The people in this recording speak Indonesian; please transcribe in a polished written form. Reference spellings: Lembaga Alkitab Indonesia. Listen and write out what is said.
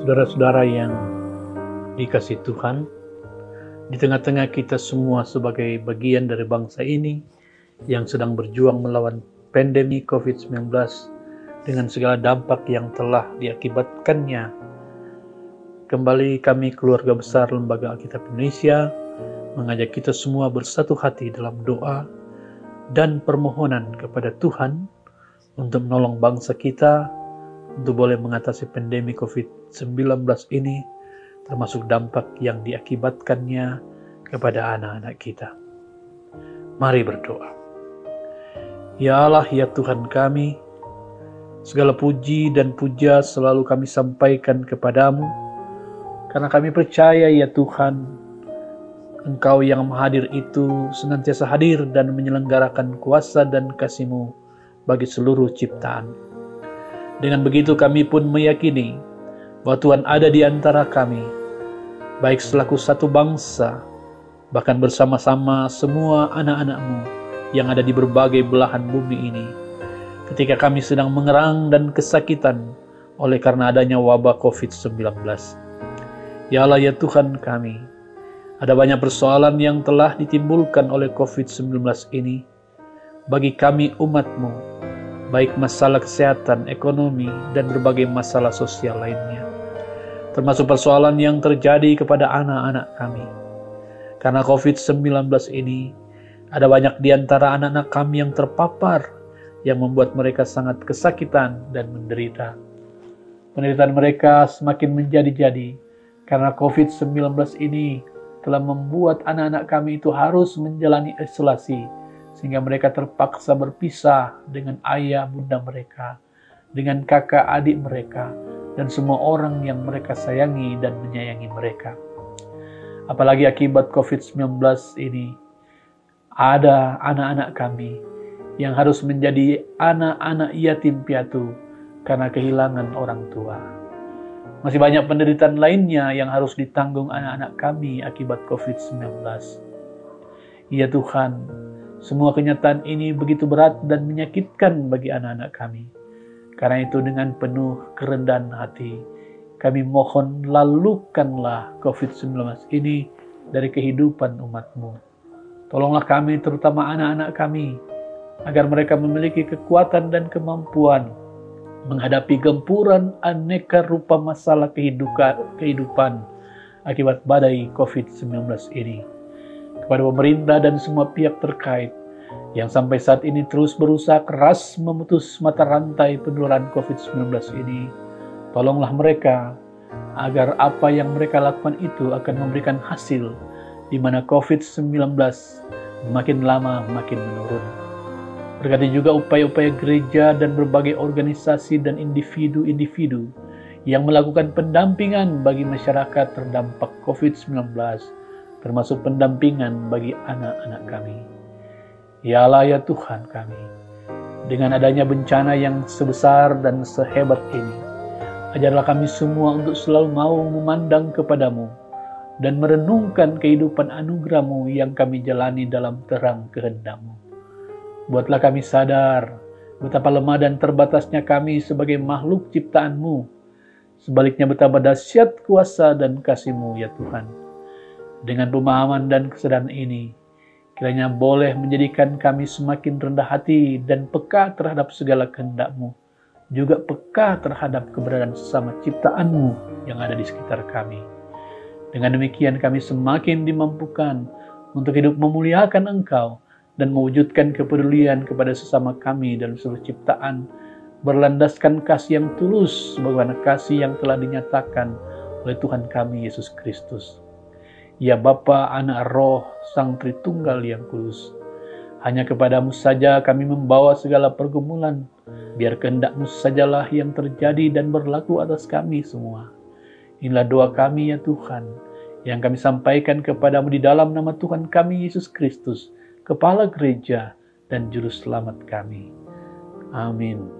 Saudara-saudara yang dikasih Tuhan, di tengah-tengah kita semua sebagai bagian dari bangsa ini yang sedang berjuang melawan pandemi COVID-19 dengan segala dampak yang telah diakibatkannya, kembali kami keluarga besar Lembaga Alkitab Indonesia mengajak kita semua bersatu hati dalam doa dan permohonan kepada Tuhan untuk menolong bangsa kita untuk boleh mengatasi pandemi COVID-19 ini, termasuk dampak yang diakibatkannya kepada anak-anak kita. Mari berdoa. Ya Allah, ya Tuhan kami, segala puji dan puja selalu kami sampaikan kepadamu, karena kami percaya ya Tuhan, Engkau yang mahadir itu senantiasa hadir dan menyelenggarakan kuasa dan kasih-Mu bagi seluruh ciptaan. Dengan begitu kami pun meyakini bahwa Tuhan ada di antara kami, baik selaku satu bangsa, bahkan bersama-sama semua anak-anak-Mu yang ada di berbagai belahan bumi ini, ketika kami sedang mengerang dan kesakitan oleh karena adanya wabah COVID-19. Ya Allah, ya Tuhan kami, ada banyak persoalan yang telah ditimbulkan oleh COVID-19 ini bagi kami umat-Mu, baik masalah kesehatan, ekonomi, dan berbagai masalah sosial lainnya, termasuk persoalan yang terjadi kepada anak-anak kami. Karena COVID-19 ini, ada banyak di antara anak-anak kami yang terpapar, yang membuat mereka sangat kesakitan dan menderita. Penderitaan mereka semakin menjadi-jadi, karena COVID-19 ini telah membuat anak-anak kami itu harus menjalani isolasi, sehingga mereka terpaksa berpisah dengan ayah bunda mereka, dengan kakak adik mereka, dan semua orang yang mereka sayangi dan menyayangi mereka. Apalagi akibat COVID-19 ini, ada anak-anak kami yang harus menjadi anak-anak yatim piatu karena kehilangan orang tua. Masih banyak penderitaan lainnya yang harus ditanggung anak-anak kami akibat COVID-19. Ya Tuhan, semua kenyataan ini begitu berat dan menyakitkan bagi anak-anak kami. Karena itu dengan penuh kerendahan hati, kami mohon lalukanlah COVID-19 ini dari kehidupan umat-Mu. Tolonglah kami, terutama anak-anak kami, agar mereka memiliki kekuatan dan kemampuan menghadapi gempuran aneka rupa masalah kehidupan akibat badai COVID-19 ini. Kepada pemerintah dan semua pihak terkait yang sampai saat ini terus berusaha keras memutus mata rantai penularan COVID-19 ini, tolonglah mereka agar apa yang mereka lakukan itu akan memberikan hasil, di mana COVID-19 makin lama makin menurun. Berkati juga upaya-upaya gereja dan berbagai organisasi dan individu-individu yang melakukan pendampingan bagi masyarakat terdampak COVID-19, termasuk pendampingan bagi anak-anak kami. Ya Allah, ya Tuhan kami, dengan adanya bencana yang sebesar dan sehebat ini, ajarlah kami semua untuk selalu mau memandang kepadamu dan merenungkan kehidupan anugerah-Mu yang kami jalani dalam terang kehendak-Mu. Buatlah kami sadar betapa lemah dan terbatasnya kami sebagai makhluk ciptaan-Mu. Sebaliknya betapa dahsyat kuasa dan kasih-Mu, ya Tuhan. Dengan pemahaman dan kesadaran ini, kiranya boleh menjadikan kami semakin rendah hati dan peka terhadap segala kehendak-Mu, juga peka terhadap keberadaan sesama ciptaan-Mu yang ada di sekitar kami. Dengan demikian kami semakin dimampukan untuk hidup memuliakan Engkau dan mewujudkan kepedulian kepada sesama kami dalam seluruh ciptaan, berlandaskan kasih yang tulus sebagaimana kasih yang telah dinyatakan oleh Tuhan kami Yesus Kristus. Ya Bapa, Anak, Roh, Sang Tritunggal yang kudus, hanya kepadamu saja kami membawa segala pergumulan. Biar kehendak-Mu sajalah yang terjadi dan berlaku atas kami semua. Inilah doa kami ya Tuhan, yang kami sampaikan kepadamu di dalam nama Tuhan kami Yesus Kristus, Kepala Gereja dan Juru Selamat kami. Amin.